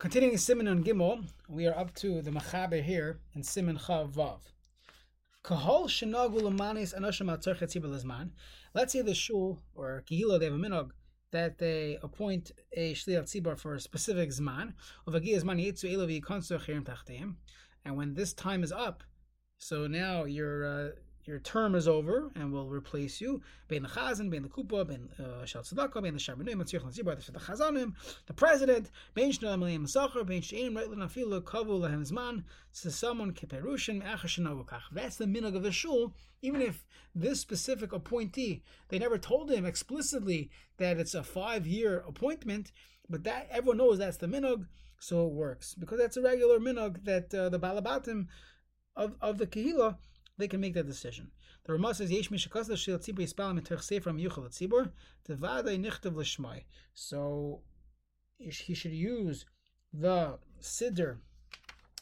Continuing Siman on Gimel, we are up to the Machaber here in Siman Chavav. Let's say the Shul or Kehilo, they have a Minog that they appoint a shliach Tzibur for a specific Zman. And when this time is up, so now your term is over and we'll replace you. The president, that's the minog of the shul. Even if this specific appointee, they never told him explicitly that it's a 5-year appointment, but that everyone knows that's the minog, so it works. Because that's a regular minog that the balabatim of the kehillah, they can make that decision. The Rama says, so he should use the Siddur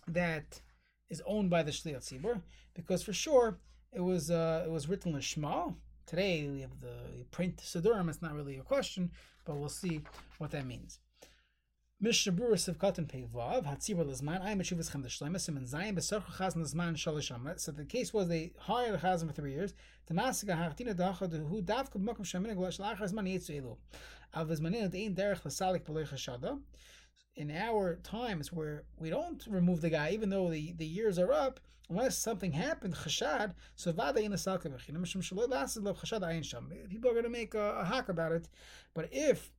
that is owned by the shliach Tzibur, because for sure it was written lishma. Today we have the print Siddurim. It's not really a question, but we'll see what that means. Mishna Berura Sivkat and Peivav Hatzibur Lizman I Meshuvichem the Shleimasim and Zayin Besorcha Chazan Lizman Shalisham. So the case was they hired a Chazan for 3 years. Tanasika Hartina Dachad who Davka B'Makom Shemini Gulash Lachazman Yitzu Elu. Avizmanin Ein Derech L'Salik B'Lei Chashada. In our times where we don't remove the guy, even though the years are up, unless something happened, chashad, so vada in a salka v'chinam, mishum shaloi lasted love chashad ayin sham. People are going to make a hack about it, but if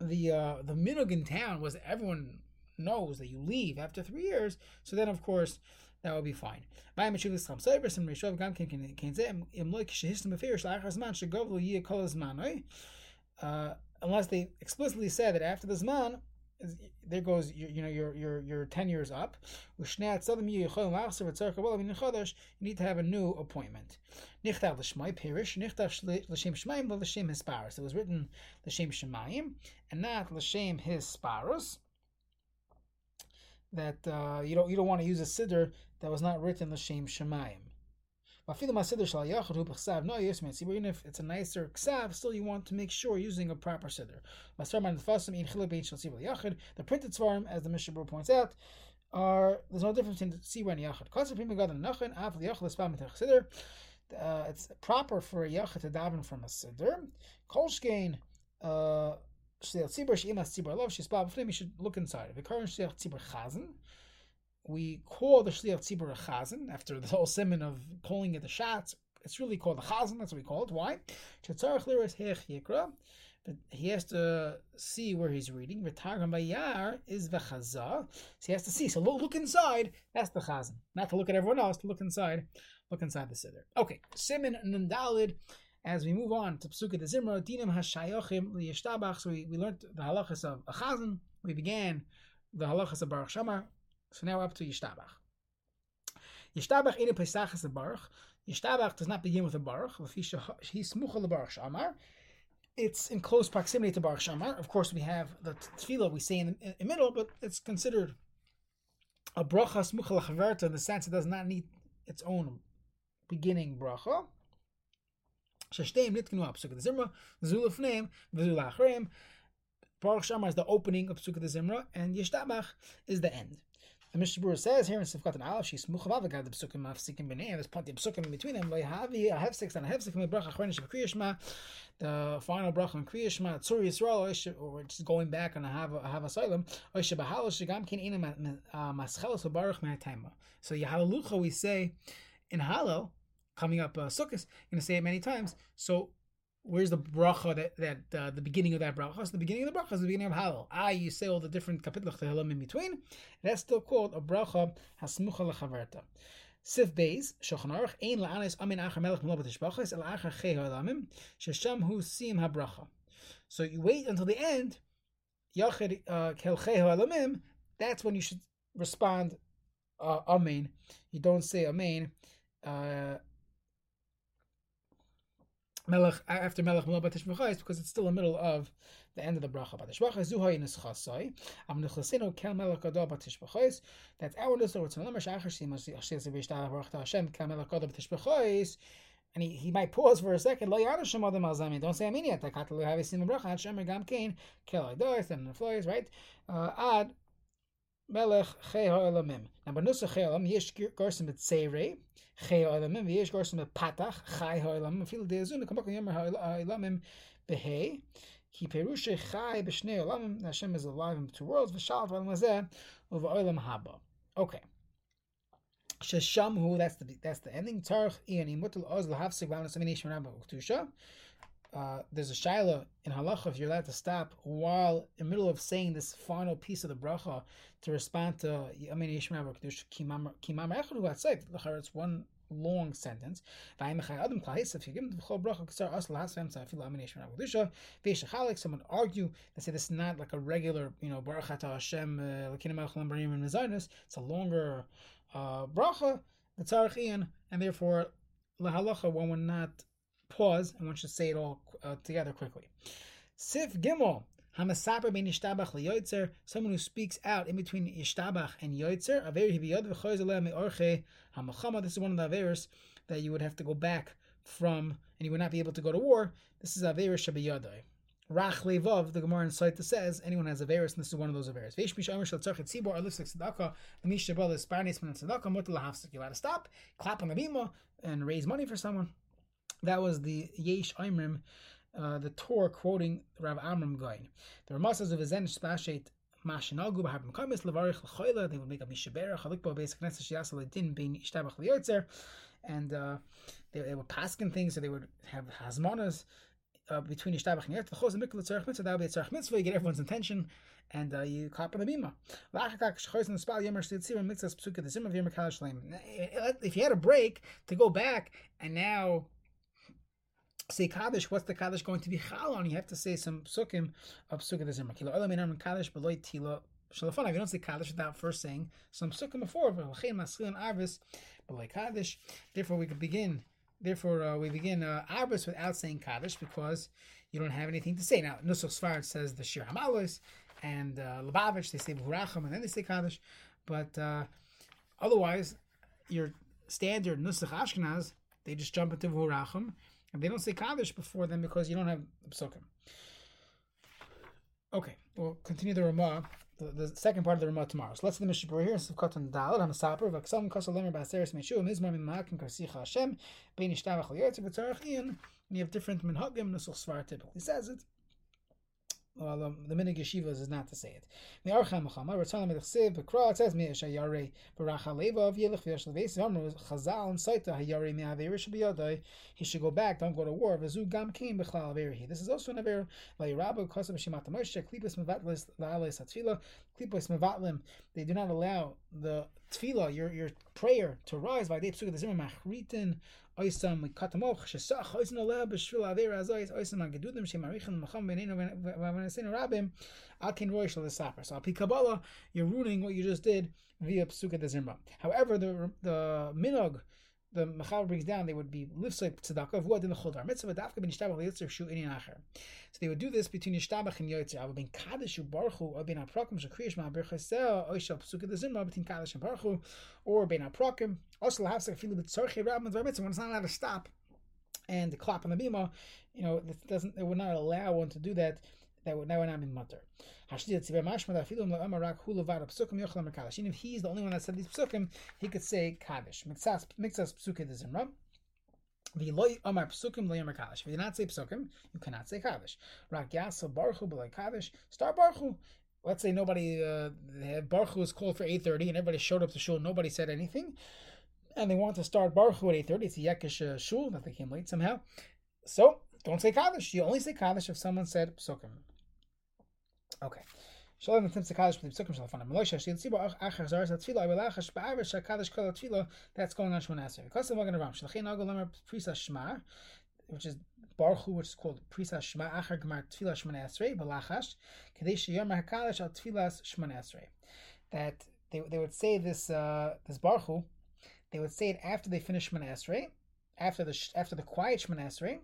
the minog in town was everyone knows that you leave after 3 years, so then of course that would be fine. Unless they explicitly said that after the Zman, there goes your 10 years up. You need to have a new appointment. Nishtabach l'shmai perish. Nishtabach lishem shamayim lo lishem hisparos. It was written lishem shamayim and not lishem hisparos. That you don't want to use a siddur that was not written lishem shamayim. Even if it's a nicer ksav, still you want to make sure using a proper siddur. The printed svarim, as the Mishnah Berura points out, there's no difference between tzibur and yachad. It's proper for a yachad to daven from a siddur. You should look inside. The current shliach Tzibur chazan. We call the shliach Tzibur a chazan after the whole siman of calling it the shots. It's really called the chazan. That's what we call it. Why? He has to see where he's reading. So he has to see. So look inside. That's the chazan. Not to look at everyone else. To look inside. Look inside the siddur. Okay. Siman nundalid. As we move on to psukim the zimra dinim hashayochim liyishtabach. So we learned the halachas of a chazan. We began the halachas of Baruch Shamar. So now we're up to Yishtabach. Yishtabach in a pesachas the Baruch. Yishtabach does not begin with the Baruch. He's smuchal the Baruch Shamar. It's in close proximity to Baruch Shamar. Of course, we have the Tefillah we say in the middle, but it's considered a bracha smuchal chaverta in the sense it does not need its own beginning bracha. Shashteim nitkenu apsukah zimra zulufneim v'zulachreim. Baruch Shamar is the opening of psukah zimra, and Yishtabach is the end. The Mishna Berura says here in Sivkat and Aleph, she's muchavav v'gad the psukim mafsikim b'nei. There's plenty of psukim in between them. Loyhavi ahevsik and ahevsik mibracha chreinish b'kriyishma. The final bracha in kriyishma tzur yisrael or just going back on ahava asylum. Oishe b'halal shegam kin ina maschelos v'baruch me'atayma. So Yahalalucha we say in Hallel coming up Sukkos. Going to say it many times. So where's the bracha that the beginning of that bracha? So the beginning of the bracha is the beginning of Hallel. You say all the different kapitluch tehillim in between. That's still called a bracha hasmucha lechaverta. Sif beis shulchan aruch ein la'anis amin achar melech melo b'tishbachas el achar chei ha'olamim shesham hu sim habracha. So you wait until the end. Yachid kel chei ha'olamim. That's when you should respond amen. You don't say amen. Melech after Melech Melo Batishbachais because it's still the middle of the end of the bracha Batishbachais Zuhay Nischasai Am Nichlasino Kel Melech Gadol Batishbachais. That's our list of what's in the number Shachar Shimasi Hashem Kel Melech Gadol Batishbachais And he might pause for a second. Don't say amen yet. Right? Ad Melech Cheo Elamim. Now, Banusa Cheo Elam, Yesh Gorsim at Seirei, Cheo Elamim, Yesh Gorsim at Patach, Chai Ho Elamim, Fil Deazun, Kamak Yamar Ho Elamim, Behei, Ki Perushe Chai Beshne Elamim, Hashem is alive in two worlds, Veshal Valmazeh, Uva Olam Haba. Okay. Sheshamhu, that's the ending. Tarch, Iani Mutal Oz, Lahavsig, Valmasamination, Rabba Uktusha. There's a shaila in halacha if you're allowed to stop while in the middle of saying this final piece of the bracha to respond to Amen Yishma Berura Kimam Echad who outside. It's one long sentence. If you give them the whole bracha, someone argue and say this is not like a regular, Baruch Hashem it's a longer bracha. And therefore lahalacha one would not pause, and one should say it all together quickly. Sif Gimel, Hamasaper ben Yishtabach le Yotzer, someone who speaks out in between Yishtabach and Yotzer, Aver hibiyod v'choyz aleh me'orche hamachama. This is one of the Averis that you would have to go back from, and you would not be able to go to war. This is Averis shabiyodoi. Rach levav, the Gemara in Saita says, anyone has Averis, and this is one of those Averis. Veish misha omer shel tzorchet tzibor, alif sik tzedakah, the misha bol is barnis man tzedakah, motel lahavsik. You got to stop, clap on the bima, and raise money for someone. That was the Yesh Oimrim, the Torah quoting Rav Amram Goin. The Rama says of Ezen Shpashet Mashinagu B'Harbim Kamis Levarich L'Choyla. They would make a Mishna Berura Chalikbo Beis Knesset Shiyasa LeDin Bein Yishtabach LeYotzer, and they would paskin things, so they would have hazmanas between Yishtabach and Yotzer. The Chos Mikol Tzarich Mitzvah. That would be a Tzarich Mitzvah. You get everyone's attention, and you clap on the bima. If you had a break to go back and now say kaddish, what's the kaddish going to be chal on? You have to say some psukim of psukim the zimmer. Kehilo olam einam kaddish beloy tila shalafana. You don't say kaddish without first saying some psukim before. V'lchein masril arvis beloy kaddish. Therefore, we could begin. Therefore, we begin arvis without saying kaddish because you don't have anything to say. Now, Nusach Sfard says the shir hamalos and Lubavitch they say vurachem and then they say kaddish, but otherwise your standard Nusach Ashkenaz they just jump into vurachem. And they don't say kaddish before them because you don't have psukim. Okay, we'll continue the Rama, the second part of the Rama tomorrow. So let's see the Mishna Berura here. Sivkot and Dalad Hamasaper Vaksam Kasol Lemer Baseres Meishu Mizmar Mimakim Karsicha Hashem Bein Yishtabach LeYotzer V'Tzarich Ian. And you have different minhagim. Nusach Svar typically says it. Well, the minig yeshivas is not to say it. The archam machama return melech siv bekra. It says meishayare baracha leva v'yelech v'yashal v'yis. Amru chazal and saita hayare me'averi should be yadai. He should go back. Don't go to war. V'zu gam kein bechlal averi. This is also an aver. La'irabu kosem b'shimat moshe klipos mevatlis la'alis atfila klipos mevatlim. They do not allow the tefillah, your prayer to rise. By day psukim the zimmer machritin. Oisam we cut them off. Shesach oisam aleh b'shvil avera azois oisam agadudim shemarichin macham benenu v'aneseinu rabim al kin roish l'saper. So api kabbalah, you're ruining what you just did via psukat d'zimra. However, the minog, the Machaber brings down, they would be lifsoid tzedakah v'uad in the chol dar mitzvah dafka ben yishtabach leyotzer shu inyan acher. So they would do this between yishtabach and yotzer. Av ben kaddish u barchu, av ben aprakim shakriyish ma'abirchasel oishal psukat d'zimra between kaddish and barchu, or ben aprakim. Also, when it's not allowed to stop and clap on the bima, it would not allow one to do that. That would not be mutter. Even if he is the only one that said these psukim, he could say kaddish. Mixas psukim d'zimra. V'loy amar psukim loy amar kaddish. If you did not say psukim, you cannot say kaddish. Rak yasel barchu b'loy kaddish. Start barchu. Let's say nobody Barhu was called for 8:30 and everybody showed up to shul. Nobody said anything. And they want to start Baruchu at 8:30. It's a Yekish shul that they came late somehow. So don't say kaddish. You only say kaddish if someone said psukim. Okay. Shalom attempts to kaddish with psukim shalafana. Meloisha shil tzibah achar zaras atfila. Abelachash ba'avish shakadish kol atfila. That's going on Shmanasre. Because of Magen Ram shalachin agolamer prisa shmar, which is Baruchu, which is called Prisa Shema Achar Gemar Tefillah Shmanasre Belachash Kaddish Yomer Hakadosh Al Tefillah Shmanasre. That they would say this Baruchu, they would say it after they finish Shmanasre, after the quiet Shmanasre,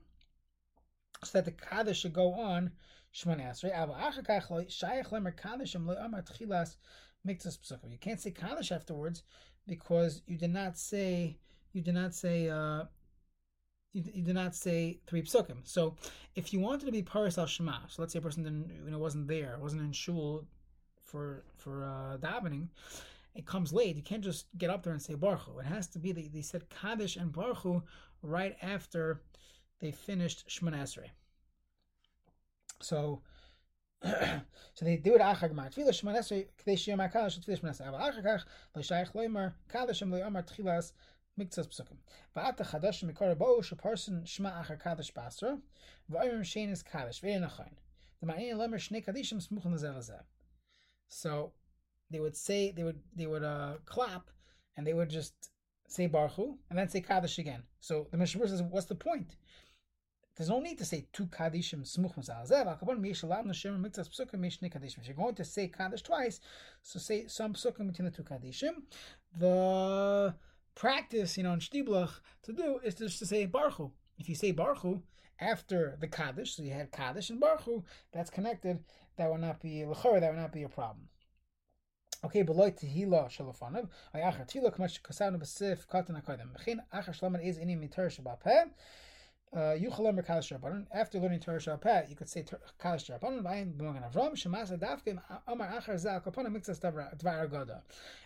so that the Kaddish should go on Shmanasre. Av Achar Kach Lo Shayach Lemer Kaddish Am Lo Amar Tefillas Miktas Pesukim. You can't say Kaddish afterwards because you did not say he did not say three psukim. So if you wanted to be paris al Shema, so let's say a person didn't, wasn't there, wasn't in shul for davening, it comes late. You can't just get up there and say Barhu. It has to be they said kaddish and Barhu right after they finished Shmanasre. So they do it achag ma tefillah Shmanasre k'dei sheyomar kaddish tefillah Shmanasre. But achag kach l'shayich loymar kaddish and loymar tchilas miktzas psukim. Va'at chadash mikar bo'u sheparson shema achag kaddish basra va'ayim shenis kaddish ve'enachin. The ma'ayin loymar shnei kaddishim smuchin l'zelazeh. So they would say they would clap, and they would just say Barchu and then say Kaddish again. So the Mishna Berura says, what's the point? There's no need to say two Kaddishim smuch masal zev. If you're going to say Kaddish twice, so say some psukim between the two Kaddishim. The practice, in Yishtabach to do is just to say Barchu. If you say Barchu after the Kaddish, so you had Kaddish and Barchu, that's connected. That would not be a problem. Okay, below Kehilo shalofanov, ayachar tilok much kasanu besif katana kadem. Mechin achar shloman is inim mitar shabapeh. Yuchalam kaddish rabbanon. After learning Torah shabapeh, you could say kaddish rabbanon. Vayim b'magen avram shemas adafkim amar achar zal kapana mixas dvar agada.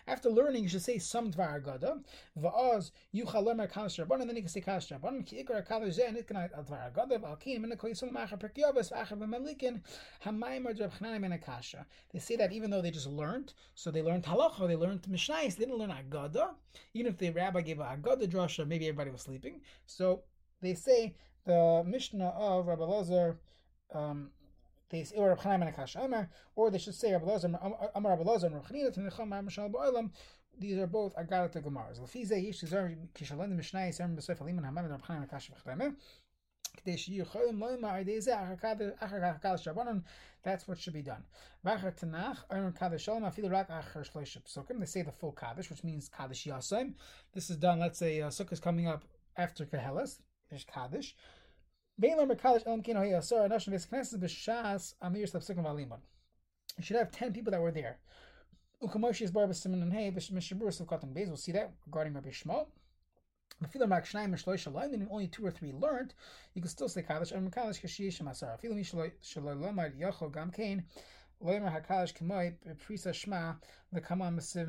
After learning, you should say some dvar agada. Va'oz yuchalam kaddish rabbanon. Then you can say kaddish rabbanon. Ki ikar kaddish zeh nitkanat dvar agada. Alkin mina koyisum achar perkiyavas achar b'melikin hamayim or Reb Chanani mina kasha. They say that even though they just learned, so they learned halacha, they learned mishnayos, they didn't learn agada. Even if the rabbi gave an agada drasha, maybe everybody was sleeping. So they say the Mishnah of Rabbi Yotzer, they say or Reb Chanani ben Akash Amar, or they should say Rabbi Yotzer Amar Rabbi Yotzer Reb Chanina Tnecham Mar Mishal Ba'Olam. These are both Agarat Gemaras. L'fize Yishtzar Kishalon Mishnah Yisrael B'Sef Aliman Hamad Reb Chanani ben Akash V'Chdeme. That's what should be done. They say the full Kaddish, which means Kaddish Yasem. This is done. Let's say Sukkah is coming up after Kehelas. There's Kaddish. You should have 10 people that were there. We'll see that regarding Rabbi Shmuel. Then only 2 or 3 learned. You can still say Kaddish. We'll see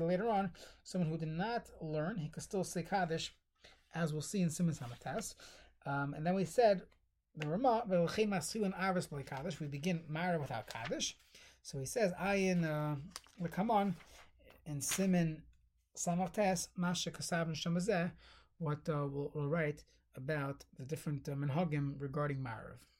later on. Someone who did not learn, he could still say Kaddish, as we'll see in Siman Chavav. And then we said, the Rama, we begin Mara without Kaddish. So he says, in Siman Chavav, what we'll write about the different Menhagim regarding Marav.